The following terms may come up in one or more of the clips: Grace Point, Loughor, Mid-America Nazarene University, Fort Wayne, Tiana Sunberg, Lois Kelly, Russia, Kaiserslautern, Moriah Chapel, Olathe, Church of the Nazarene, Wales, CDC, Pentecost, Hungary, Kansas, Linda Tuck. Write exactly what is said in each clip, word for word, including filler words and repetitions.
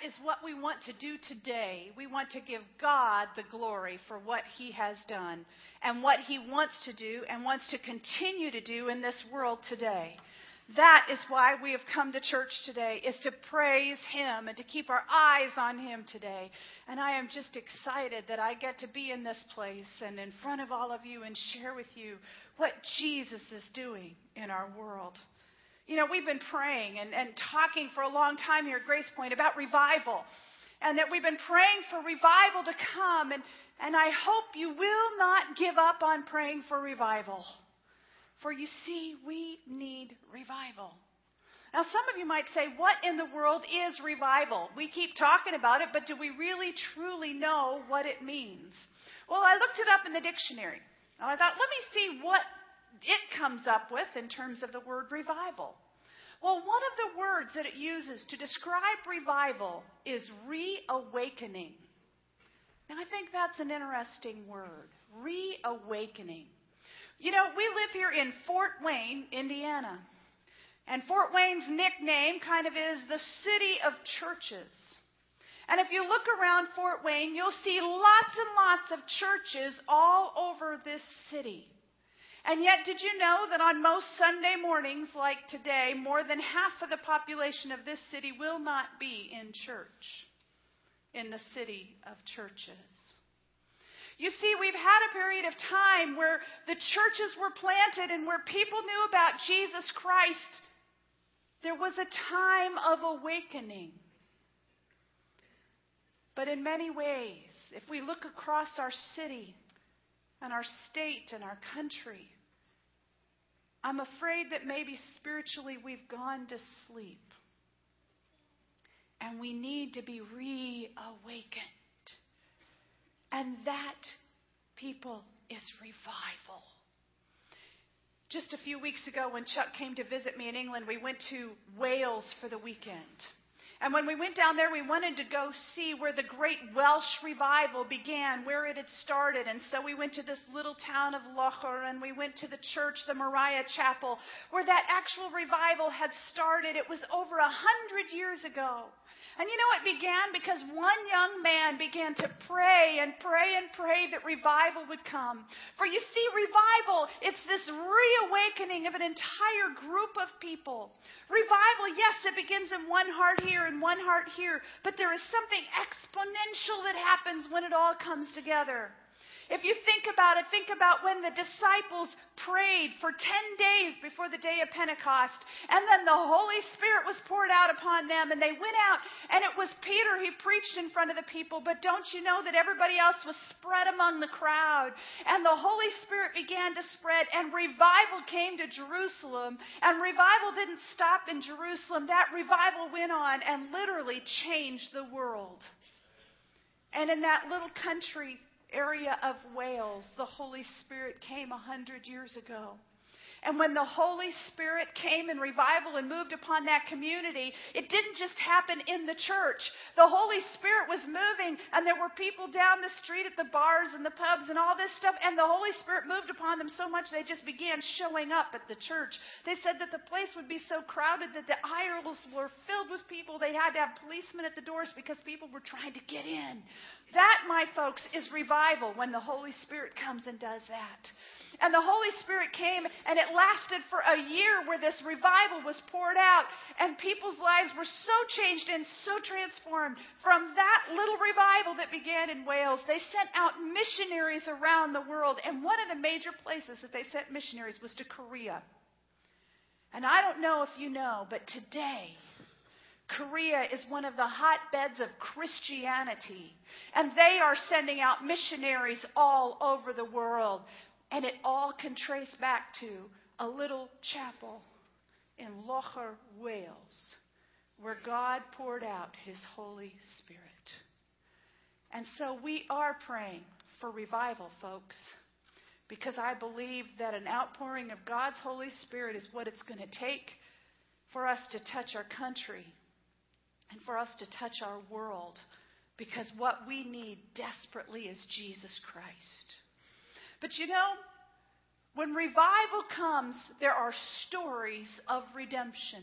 that is what we want to do today. We want to give God the glory for what he has done and what he wants to do and wants to continue to do in this world today. That is why we have come to church today, is to praise him and to keep our eyes on him today. And I am just excited that I get to be in this place and in front of all of you and share with you what Jesus is doing in our world. You know, we've been praying and, and talking for a long time here at Grace Point about revival, and that we've been praying for revival to come. And, and I hope you will not give up on praying for revival. For you see, we need revival. Now, some of you might say, what in the world is revival? We keep talking about it, but do we really truly know what it means? Well, I looked it up in the dictionary. And I thought, let me see what it comes up with in terms of the word revival. Well, one of the words that it uses to describe revival is reawakening. Now, I think that's an interesting word, reawakening. You know, we live here in Fort Wayne, Indiana. And Fort Wayne's nickname kind of is the city of churches. And if you look around Fort Wayne, you'll see lots and lots of churches all over this city. And yet, did you know that on most Sunday mornings like today, more than half of the population of this city will not be in church, in the city of churches? You see, we've had a period of time where the churches were planted and where people knew about Jesus Christ. There was a time of awakening. But in many ways, if we look across our city and our state and our country, I'm afraid that maybe spiritually we've gone to sleep. And we need to be reawakened. And that, people, is revival. Just a few weeks ago when Chuck came to visit me in England, we went to Wales for the weekend. And when we went down there, we wanted to go see where the great Welsh revival began, where it had started. And so we went to this little town of Loughor, and we went to the church, the Moriah Chapel, where that actual revival had started. It was over a hundred years ago. And you know, it began because one young man began to pray and pray and pray that revival would come. For you see, revival, it's this reawakening of an entire group of people. Revival, yes, it begins in one heart here and one heart here, but there is something exponential that happens when it all comes together. If you think about it, think about when the disciples prayed for ten days before the day of Pentecost. And then the Holy Spirit was poured out upon them. And they went out, and it was Peter who preached in front of the people. But don't you know that everybody else was spread among the crowd? And the Holy Spirit began to spread, and revival came to Jerusalem. And revival didn't stop in Jerusalem. That revival went on and literally changed the world. And in that little country area of Wales, the Holy Spirit came a hundred years ago. And when the Holy Spirit came in revival and moved upon that community, it didn't just happen in the church. The Holy Spirit was moving, and there were people down the street at the bars and the pubs and all this stuff, and the Holy Spirit moved upon them so much they just began showing up at the church. They said that the place would be so crowded that the aisles were filled with people. They had to have policemen at the doors because people were trying to get in. That, my folks, is revival, when the Holy Spirit comes and does that. And the Holy Spirit came, and it lasted for a year where this revival was poured out, and people's lives were so changed and so transformed. From that little revival that began in Wales, they sent out missionaries around the world, and one of the major places that they sent missionaries was to Korea. And I don't know if you know, but today, Korea is one of the hotbeds of Christianity, and they are sending out missionaries all over the world. And it all can trace back to a little chapel in Loughor, Wales, where God poured out his Holy Spirit. And so we are praying for revival, folks, because I believe that an outpouring of God's Holy Spirit is what it's going to take for us to touch our country and for us to touch our world, because what we need desperately is Jesus Christ. But you know, when revival comes, there are stories of redemption.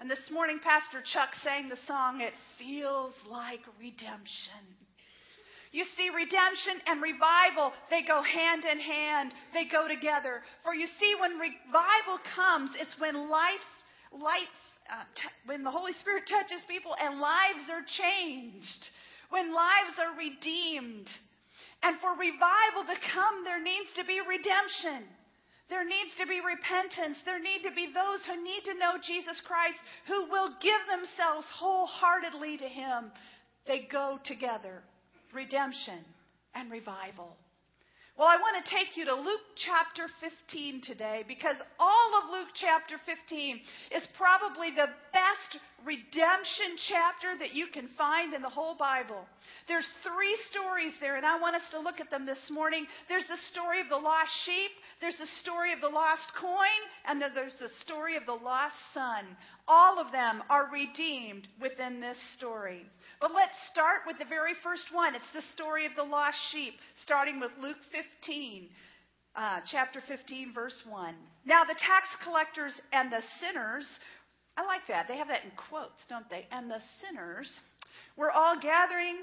And this morning, Pastor Chuck sang the song, It Feels Like Redemption. You see, redemption and revival, they go hand in hand. They go together. For you see, when revival comes, it's when life's, life, uh, t- when the Holy Spirit touches people and lives are changed, when lives are redeemed. And for revival to come, there needs to be redemption. There needs to be repentance. There need to be those who need to know Jesus Christ, who will give themselves wholeheartedly to Him. They go together. Redemption and revival. Well, I want to take you to Luke chapter fifteen today, because all of Luke chapter fifteen is probably the best redemption chapter that you can find in the whole Bible. There's three stories there, and I want us to look at them this morning. There's the story of the lost sheep, there's the story of the lost coin, and then there's the story of the lost son. All of them are redeemed within this story. But let's start with the very first one. It's the story of the lost sheep, starting with Luke fifteen, uh, chapter fifteen, verse one. Now the tax collectors and the sinners, I like that. They have that in quotes, don't they? And the sinners were all gathering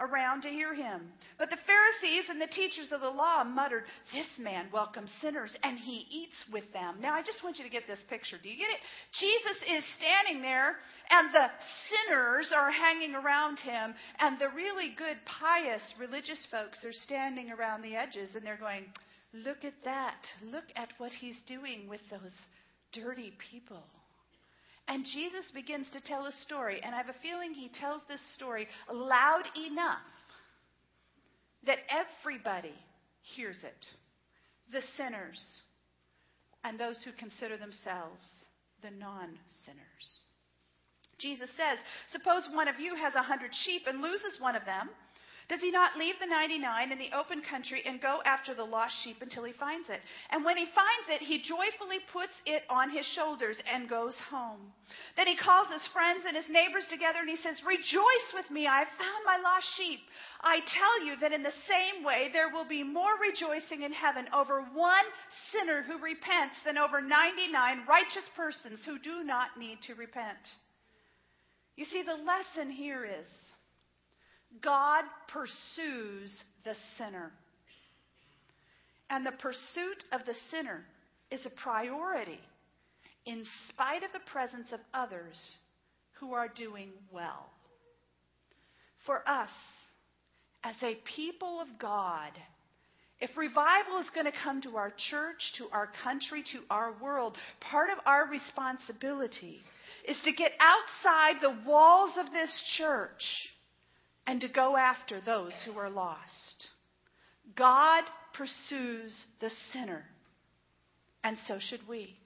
around to hear him. But the Pharisees and the teachers of the law muttered, this man welcomes sinners and he eats with them. Now, I just want you to get this picture. Do you get it? Jesus is standing there and the sinners are hanging around him, and the really good, pious, religious folks are standing around the edges, and they're going, look at that. Look at what he's doing with those dirty people. And Jesus begins to tell a story, and I have a feeling he tells this story loud enough that everybody hears it. The sinners and those who consider themselves the non-sinners. Jesus says, suppose one of you has a hundred sheep and loses one of them. Does he not leave the ninety-nine in the open country and go after the lost sheep until he finds it? And when he finds it, he joyfully puts it on his shoulders and goes home. Then he calls his friends and his neighbors together and he says, rejoice with me, I have found my lost sheep. I tell you that in the same way, there will be more rejoicing in heaven over one sinner who repents than over ninety-nine righteous persons who do not need to repent. You see, the lesson here is, God pursues the sinner. And the pursuit of the sinner is a priority in spite of the presence of others who are doing well. For us, as a people of God, if revival is going to come to our church, to our country, to our world, part of our responsibility is to get outside the walls of this church and to go after those who are lost. God pursues the sinner, and so should we.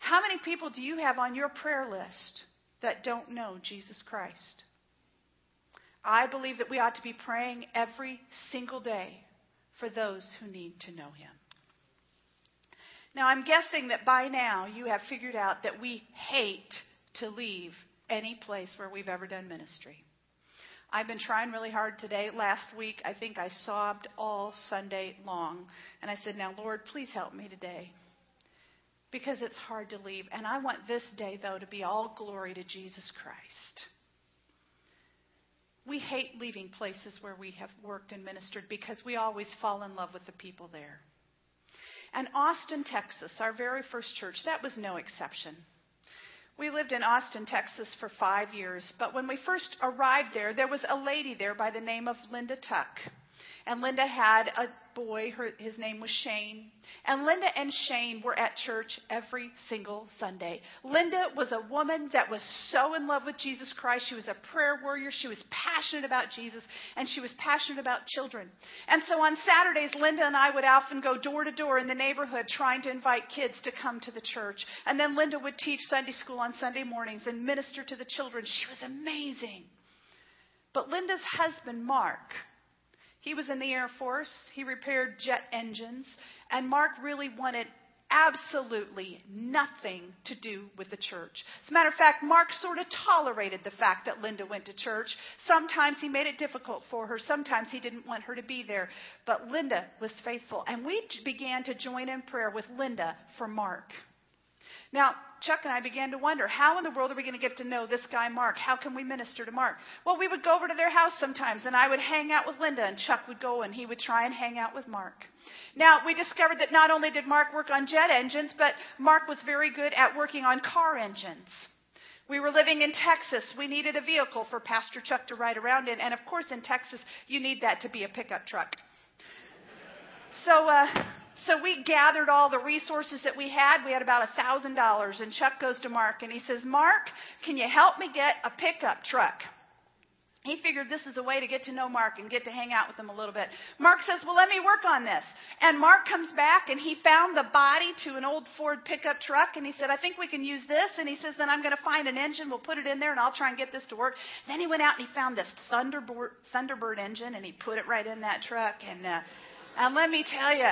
How many people do you have on your prayer list that don't know Jesus Christ? I believe that we ought to be praying every single day for those who need to know Him. Now, I'm guessing that by now you have figured out that we hate to leave any place where we've ever done ministry. I've been trying really hard today. Last week, I think I sobbed all Sunday long. And I said, now, Lord, please help me today, because it's hard to leave. And I want this day, though, to be all glory to Jesus Christ. We hate leaving places where we have worked and ministered because we always fall in love with the people there. And Austin, Texas, our very first church, that was no exception. We lived in Austin, Texas for five years, but when we first arrived there, there was a lady there by the name of Linda Tuck. And Linda had a boy, her, his name was Shane. And Linda and Shane were at church every single Sunday. Linda was a woman that was so in love with Jesus Christ. She was a prayer warrior. She was passionate about Jesus, and she was passionate about children. And so on Saturdays, Linda and I would often go door to door in the neighborhood trying to invite kids to come to the church. And then Linda would teach Sunday school on Sunday mornings and minister to the children. She was amazing. But Linda's husband, Mark, he was in the Air Force. He repaired jet engines. And Mark really wanted absolutely nothing to do with the church. As a matter of fact, Mark sort of tolerated the fact that Linda went to church. Sometimes he made it difficult for her. Sometimes he didn't want her to be there. But Linda was faithful. And we began to join in prayer with Linda for Mark. Now, Chuck and I began to wonder, how in the world are we going to get to know this guy, Mark? How can we minister to Mark? Well, we would go over to their house sometimes, and I would hang out with Linda, and Chuck would go, and he would try and hang out with Mark. Now, we discovered that not only did Mark work on jet engines, but Mark was very good at working on car engines. We were living in Texas. We needed a vehicle for Pastor Chuck to ride around in, and, of course, in Texas, you need that to be a pickup truck. So, uh... So we gathered all the resources that we had. We had about one thousand dollars, and Chuck goes to Mark, and he says, Mark, can you help me get a pickup truck? He figured this is a way to get to know Mark and get to hang out with him a little bit. Mark says, well, let me work on this. And Mark comes back, and he found the body to an old Ford pickup truck, and he said, I think we can use this. And he says, then I'm going to find an engine. We'll put it in there, and I'll try and get this to work. Then he went out, and he found this Thunderbird, Thunderbird engine, and he put it right in that truck. And, uh, and let me tell you,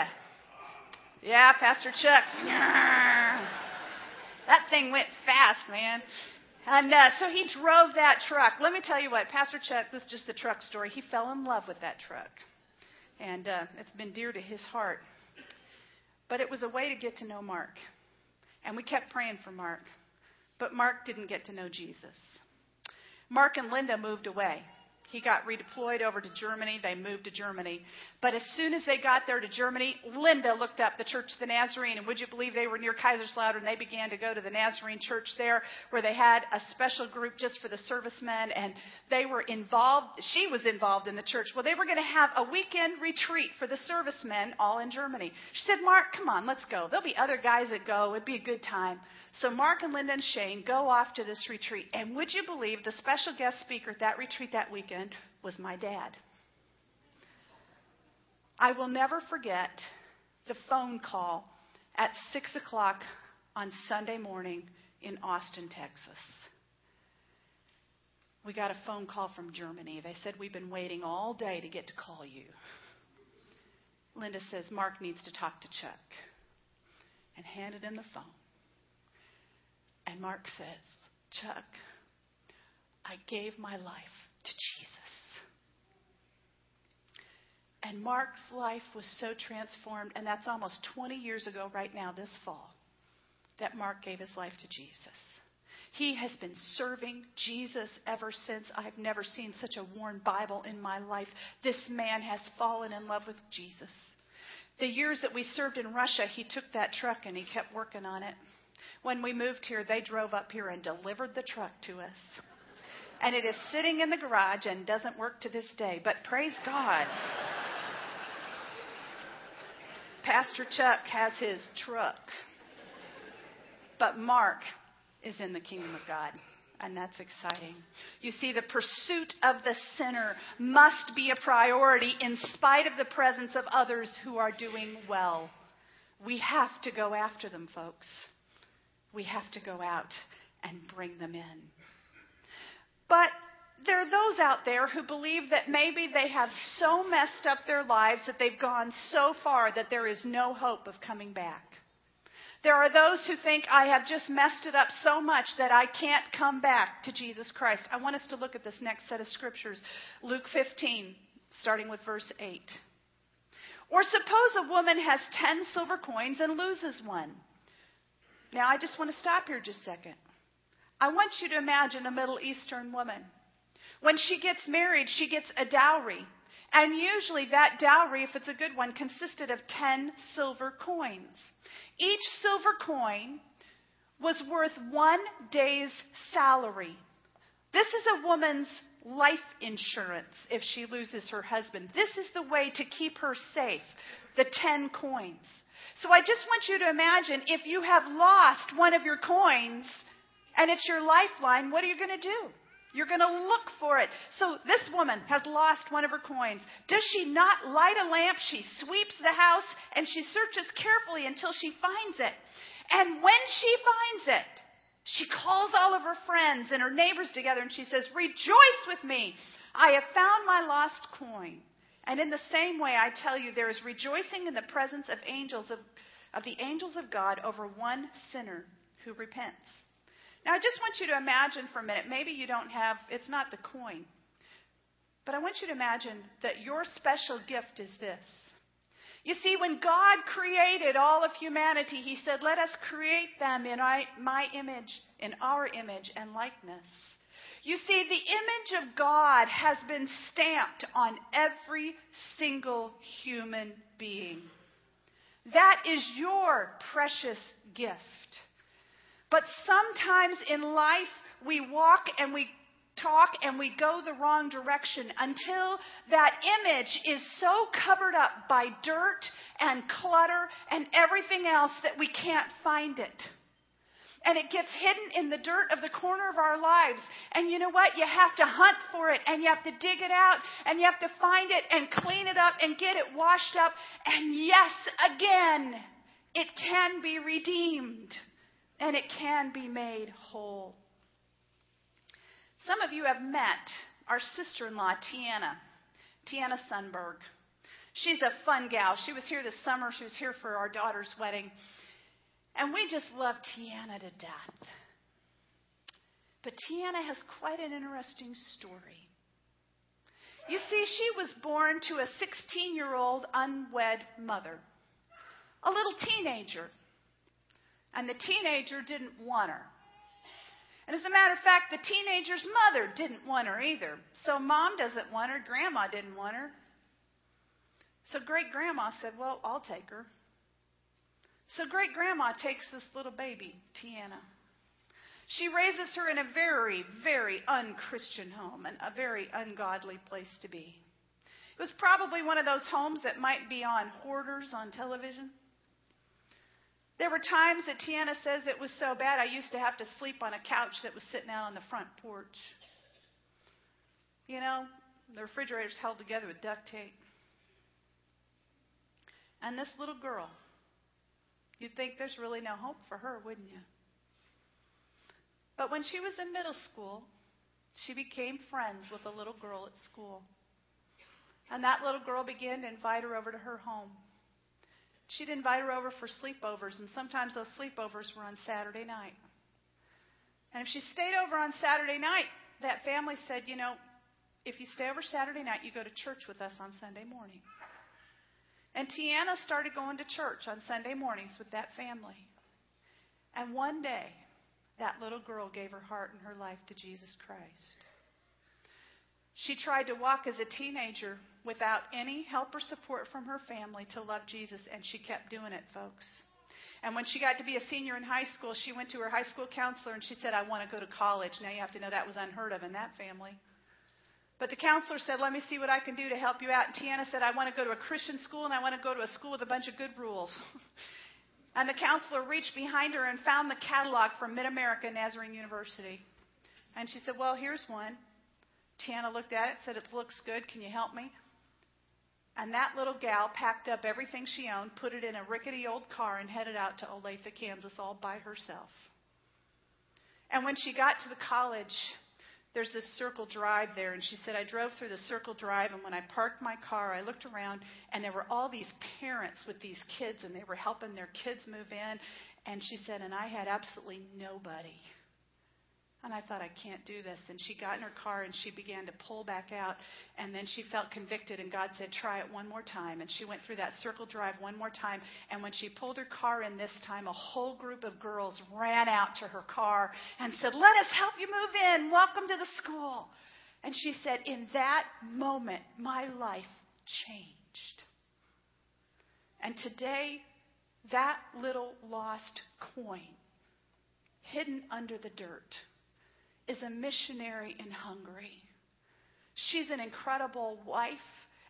yeah, Pastor Chuck, that thing went fast, man. And uh, so he drove that truck. Let me tell you what, Pastor Chuck, this is just the truck story. He fell in love with that truck, and uh, it's been dear to his heart. But it was a way to get to know Mark, and we kept praying for Mark. But Mark didn't get to know Jesus. Mark and Linda moved away. He got redeployed over to Germany. They moved to Germany. But as soon as they got there to Germany, Linda looked up the Church of the Nazarene, and would you believe they were near Kaiserslautern? They began to go to the Nazarene church there, where they had a special group just for the servicemen, and they were involved. She was involved in the church. Well, they were going to have a weekend retreat for the servicemen all in Germany. She said, Mark, come on, let's go. There'll be other guys that go. It'd be a good time. So Mark and Linda and Shane go off to this retreat, and would you believe the special guest speaker at that retreat that weekend was my dad. I will never forget the phone call at six o'clock on Sunday morning in Austin, Texas. We got a phone call from Germany. They said, we've been waiting all day to get to call you. Linda says, Mark needs to talk to Chuck, and handed him the phone. And Mark says, Chuck, I gave my life to Jesus. And Mark's life was so transformed, and that's almost twenty years ago right now this fall that Mark gave his life to Jesus. He has been serving Jesus ever since. I've never seen such a worn Bible in my life. This man has fallen in love with Jesus. The years that we served in Russia, he took that truck and he kept working on it. When we moved here, they drove up here and delivered the truck to us. And it is sitting in the garage and doesn't work to this day. But praise God. Pastor Chuck has his truck. But Mark is in the kingdom of God. And that's exciting. You see, the pursuit of the sinner must be a priority in spite of the presence of others who are doing well. We have to go after them, folks. We have to go out and bring them in. But there are those out there who believe that maybe they have so messed up their lives that they've gone so far that there is no hope of coming back. There are those who think, I have just messed it up so much that I can't come back to Jesus Christ. I want us to look at this next set of scriptures, Luke fifteen, starting with verse eight. Or suppose a woman has ten silver coins and loses one. Now, I just want to stop here just a second. I want you to imagine a Middle Eastern woman. When she gets married, she gets a dowry. And usually that dowry, if it's a good one, consisted of ten silver coins. Each silver coin was worth one day's salary. This is a woman's life insurance if she loses her husband. This is the way to keep her safe, the ten coins. So I just want you to imagine if you have lost one of your coins, and it's your lifeline, what are you going to do? You're going to look for it. So this woman has lost one of her coins. Does she not light a lamp? She sweeps the house, and she searches carefully until she finds it. And when she finds it, she calls all of her friends and her neighbors together, and she says, rejoice with me. I have found my lost coin. And in the same way, I tell you, there is rejoicing in the presence of angels of, of the angels of God over one sinner who repents. Now, I just want you to imagine for a minute, maybe you don't have, it's not the coin, but I want you to imagine that your special gift is this. You see, when God created all of humanity, he said, let us create them in my image, in our image and likeness. You see, the image of God has been stamped on every single human being. That is your precious gift. But sometimes in life, we walk and we talk and we go the wrong direction until that image is so covered up by dirt and clutter and everything else that we can't find it. And it gets hidden in the dirt of the corner of our lives. And you know what? You have to hunt for it, and you have to dig it out, and you have to find it and clean it up and get it washed up. And yes, again, it can be redeemed and it can be made whole. Some of you have met our sister-in-law, Tiana, Tiana Sunberg. She's a fun gal. She was here this summer. She was here for our daughter's wedding. And we just love Tiana to death. But Tiana has quite an interesting story. You see, she was born to a sixteen-year-old unwed mother, a little teenager. And the teenager didn't want her. And as a matter of fact, the teenager's mother didn't want her either. So mom doesn't want her. Grandma didn't want her. So great-grandma said, well, I'll take her. So great-grandma takes this little baby, Tiana. She raises her in a very, very un-Christian home and a very ungodly place to be. It was probably one of those homes that might be on Hoarders on television. There were times that Tiana says it was so bad I used to have to sleep on a couch that was sitting out on the front porch. You know, the refrigerator's held together with duct tape. And this little girl, you'd think there's really no hope for her, wouldn't you? But when she was in middle school, she became friends with a little girl at school. And that little girl began to invite her over to her home. She'd invite her over for sleepovers, and sometimes those sleepovers were on Saturday night. And if she stayed over on Saturday night, that family said, you know, if you stay over Saturday night, you go to church with us on Sunday morning. And Tiana started going to church on Sunday mornings with that family. And one day, that little girl gave her heart and her life to Jesus Christ. She tried to walk as a teenager without any help or support from her family to love Jesus, and she kept doing it, folks. And when she got to be a senior in high school, she went to her high school counselor, and she said, I want to go to college. Now you have to know that was unheard of in that family. But the counselor said, let me see what I can do to help you out. And Tiana said, I want to go to a Christian school, and I want to go to a school with a bunch of good rules. And the counselor reached behind her and found the catalog from Mid-America Nazarene University. And she said, well, here's one. Tiana looked at it, said, it looks good. Can you help me? And that little gal packed up everything she owned, put it in a rickety old car, and headed out to Olathe, Kansas, all by herself. And when she got to the college, there's this circle drive there. And she said, I drove through the circle drive, and when I parked my car, I looked around, and there were all these parents with these kids, and they were helping their kids move in. And she said, and I had absolutely nobody. And I thought, I can't do this. And she got in her car, and she began to pull back out. And then she felt convicted, and God said, try it one more time. And she went through that circle drive one more time. And when she pulled her car in this time, a whole group of girls ran out to her car and said, let us help you move in. Welcome to the school. And she said, in that moment, my life changed. And today, that little lost coin, hidden under the dirt, is a missionary in Hungary. She's an incredible wife,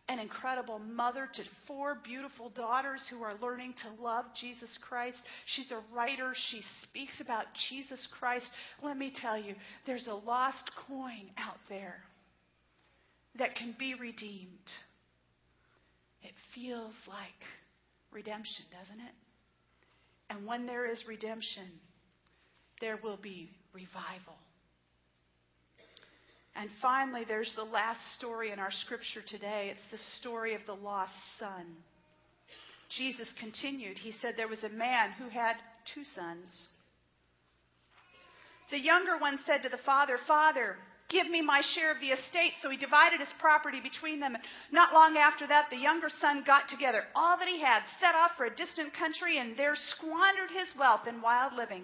an incredible mother to four beautiful daughters who are learning to love Jesus Christ. She's a writer. She speaks about Jesus Christ. Let me tell you, there's a lost coin out there that can be redeemed. It feels like redemption, doesn't it? And when there is redemption, there will be revival. And finally, there's the last story in our scripture today. It's the story of the lost son. Jesus continued. He said there was a man who had two sons. The younger one said to the father, Father, give me my share of the estate. So he divided his property between them. And not long after that, the younger son got together all that he had, set off for a distant country, and there squandered his wealth in wild living.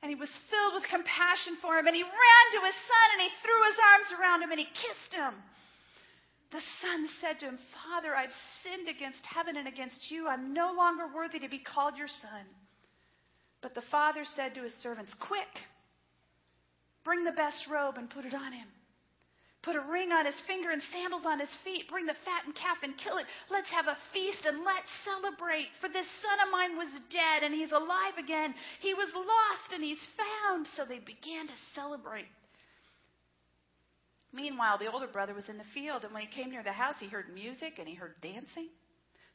And he was filled with compassion for him, and he ran to his son, and he threw his arms around him, and he kissed him. The son said to him, "Father, I've sinned against heaven and against you. I'm no longer worthy to be called your son." But the father said to his servants, "Quick, bring the best robe and put it on him. Put a ring on his finger and sandals on his feet. Bring the fattened calf and kill it. Let's have a feast and let's celebrate. For this son of mine was dead and he's alive again. He was lost and he's found." So they began to celebrate. Meanwhile, the older brother was in the field, and when he came near the house, he heard music and he heard dancing.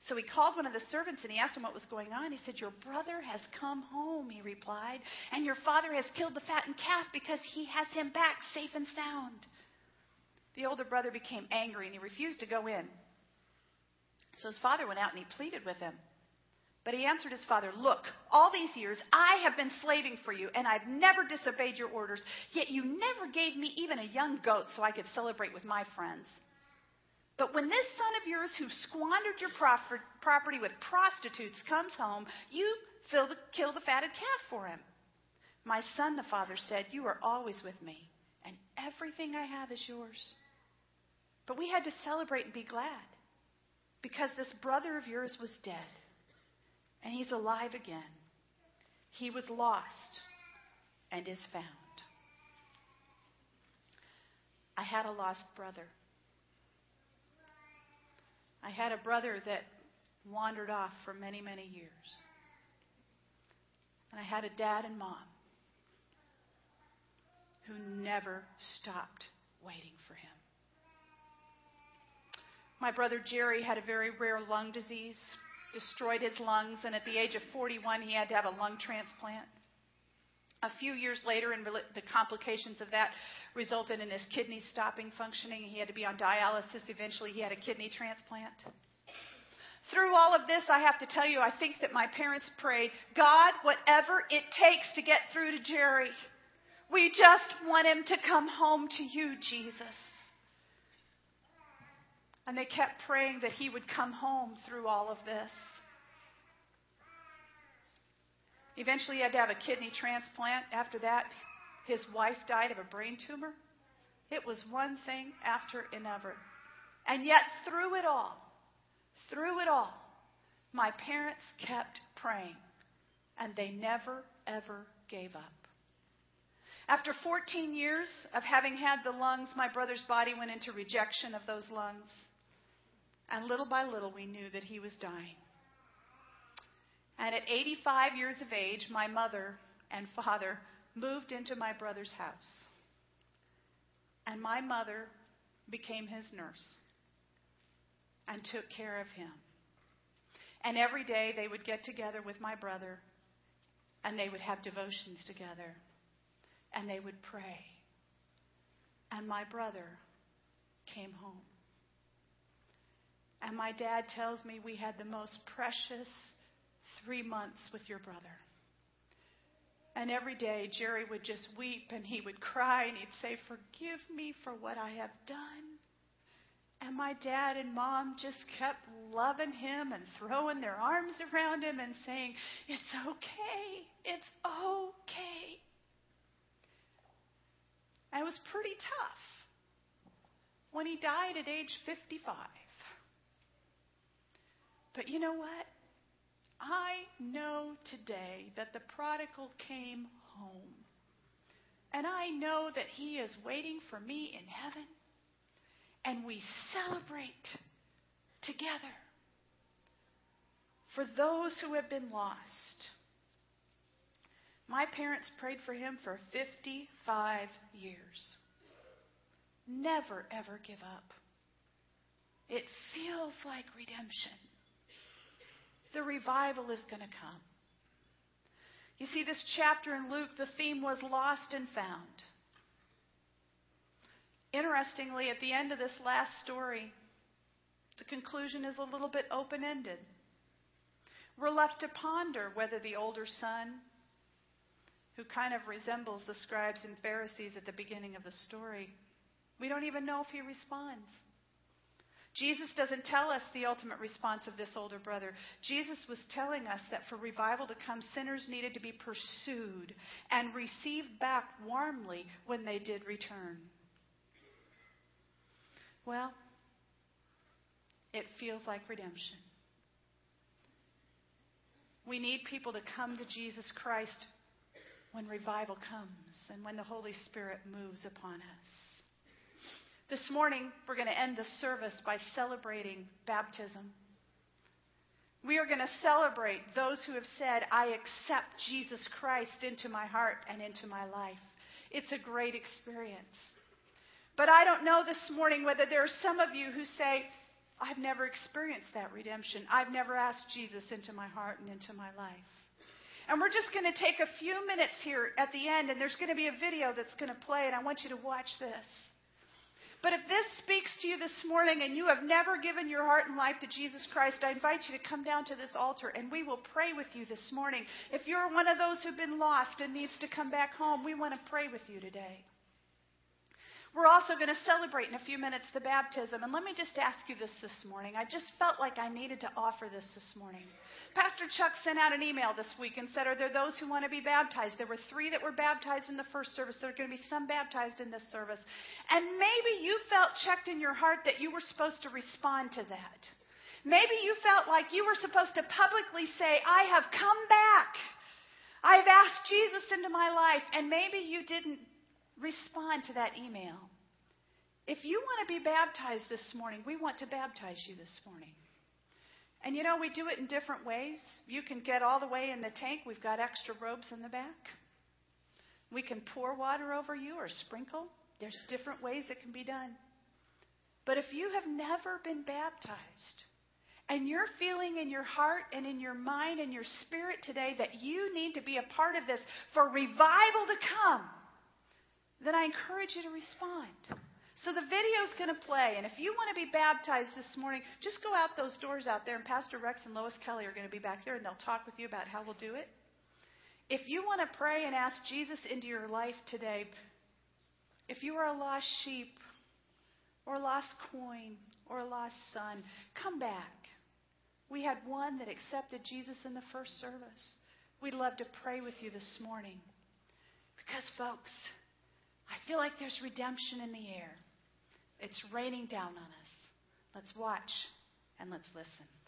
So he called one of the servants and he asked him what was going on. He said, "Your brother has come home," he replied, "and your father has killed the fattened calf because he has him back safe and sound." The older brother became angry, and he refused to go in. So his father went out, and he pleaded with him. But he answered his father, "Look, all these years I have been slaving for you, and I've never disobeyed your orders, yet you never gave me even a young goat so I could celebrate with my friends. But when this son of yours who squandered your property with prostitutes comes home, you fill the, kill the fatted calf for him." "My son," the father said, "you are always with me, and everything I have is yours. But we had to celebrate and be glad because this brother of yours was dead and he's alive again. He was lost and is found." I had a lost brother. I had a brother that wandered off for many, many years. And I had a dad and mom who never stopped waiting for him. My brother Jerry had a very rare lung disease, destroyed his lungs, and at the age of forty-one, he had to have a lung transplant. A few years later, and the complications of that resulted in his kidneys stopping functioning. He had to be on dialysis. Eventually, he had a kidney transplant. Through all of this, I have to tell you, I think that my parents prayed, "God, whatever it takes to get through to Jerry, we just want him to come home to you, Jesus." And they kept praying that he would come home through all of this. Eventually, he had to have a kidney transplant. After that, his wife died of a brain tumor. It was one thing after another. And yet, through it all, through it all, my parents kept praying. And they never, ever gave up. After fourteen years of having had the lungs, my brother's body went into rejection of those lungs. And little by little, we knew that he was dying. And at eighty-five years of age, my mother and father moved into my brother's house. And my mother became his nurse and took care of him. And every day, they would get together with my brother, and they would have devotions together. And they would pray. And my brother came home. And my dad tells me we had the most precious three months with your brother. And every day, Jerry would just weep, and he would cry, and he'd say, "Forgive me for what I have done." And my dad and mom just kept loving him and throwing their arms around him and saying, "It's okay, it's okay." And it was pretty tough when he died at age fifty-five. But you know what? I know today that the prodigal came home. And I know that he is waiting for me in heaven. and we celebrate together for those who have been lost. My parents prayed for him for fifty-five years. Never, ever give up. It feels like redemption. The revival is going to come. You see, this chapter in Luke, the theme was lost and found. Interestingly, at the end of this last story, the conclusion is a little bit open-ended. We're left to ponder whether the older son, who kind of resembles the scribes and Pharisees at the beginning of the story, we don't even know if he responds. Jesus doesn't tell us the ultimate response of this older brother. Jesus was telling us that for revival to come, sinners needed to be pursued and received back warmly when they did return. Well, it feels like redemption. We need people to come to Jesus Christ when revival comes and when the Holy Spirit moves upon us. This morning, we're going to end the service by celebrating baptism. We are going to celebrate those who have said, I accept Jesus Christ into my heart and into my life. It's a great experience. But I don't know this morning whether there are some of you who say, I've never experienced that redemption. I've never asked Jesus into my heart and into my life. And we're just going to take a few minutes here at the end, and there's going to be a video that's going to play, and I want you to watch this. But if this speaks to you this morning and you have never given your heart and life to Jesus Christ, I invite you to come down to this altar and we will pray with you this morning. If you're one of those who've been lost and needs to come back home, we want to pray with you today. We're also going to celebrate in a few minutes the baptism. And let me just ask you this this morning. I just felt like I needed to offer this this morning. Pastor Chuck sent out an email this week and said, are there those who want to be baptized? There were three that were baptized in the first service. There are going to be some baptized in this service. And maybe you felt checked in your heart that you were supposed to respond to that. Maybe you felt like you were supposed to publicly say, I have come back. I've asked Jesus into my life. And maybe you didn't respond to that email. If you want to be baptized this morning, we want to baptize you this morning. And you know, we do it in different ways. You can get all the way in the tank. We've got extra robes in the back. We can pour water over you or sprinkle. There's different ways it can be done. But if you have never been baptized, and you're feeling in your heart and in your mind and your spirit today that you need to be a part of this for revival to come, then I encourage you to respond. So the video's going to play, and if you want to be baptized this morning, just go out those doors out there, and Pastor Rex and Lois Kelly are going to be back there, and they'll talk with you about how we'll do it. If you want to pray and ask Jesus into your life today, if you are a lost sheep or a lost coin or a lost son, come back. We had one that accepted Jesus in the first service. We'd love to pray with you this morning because, folks, I feel like there's redemption in the air. It's raining down on us. Let's watch and let's listen.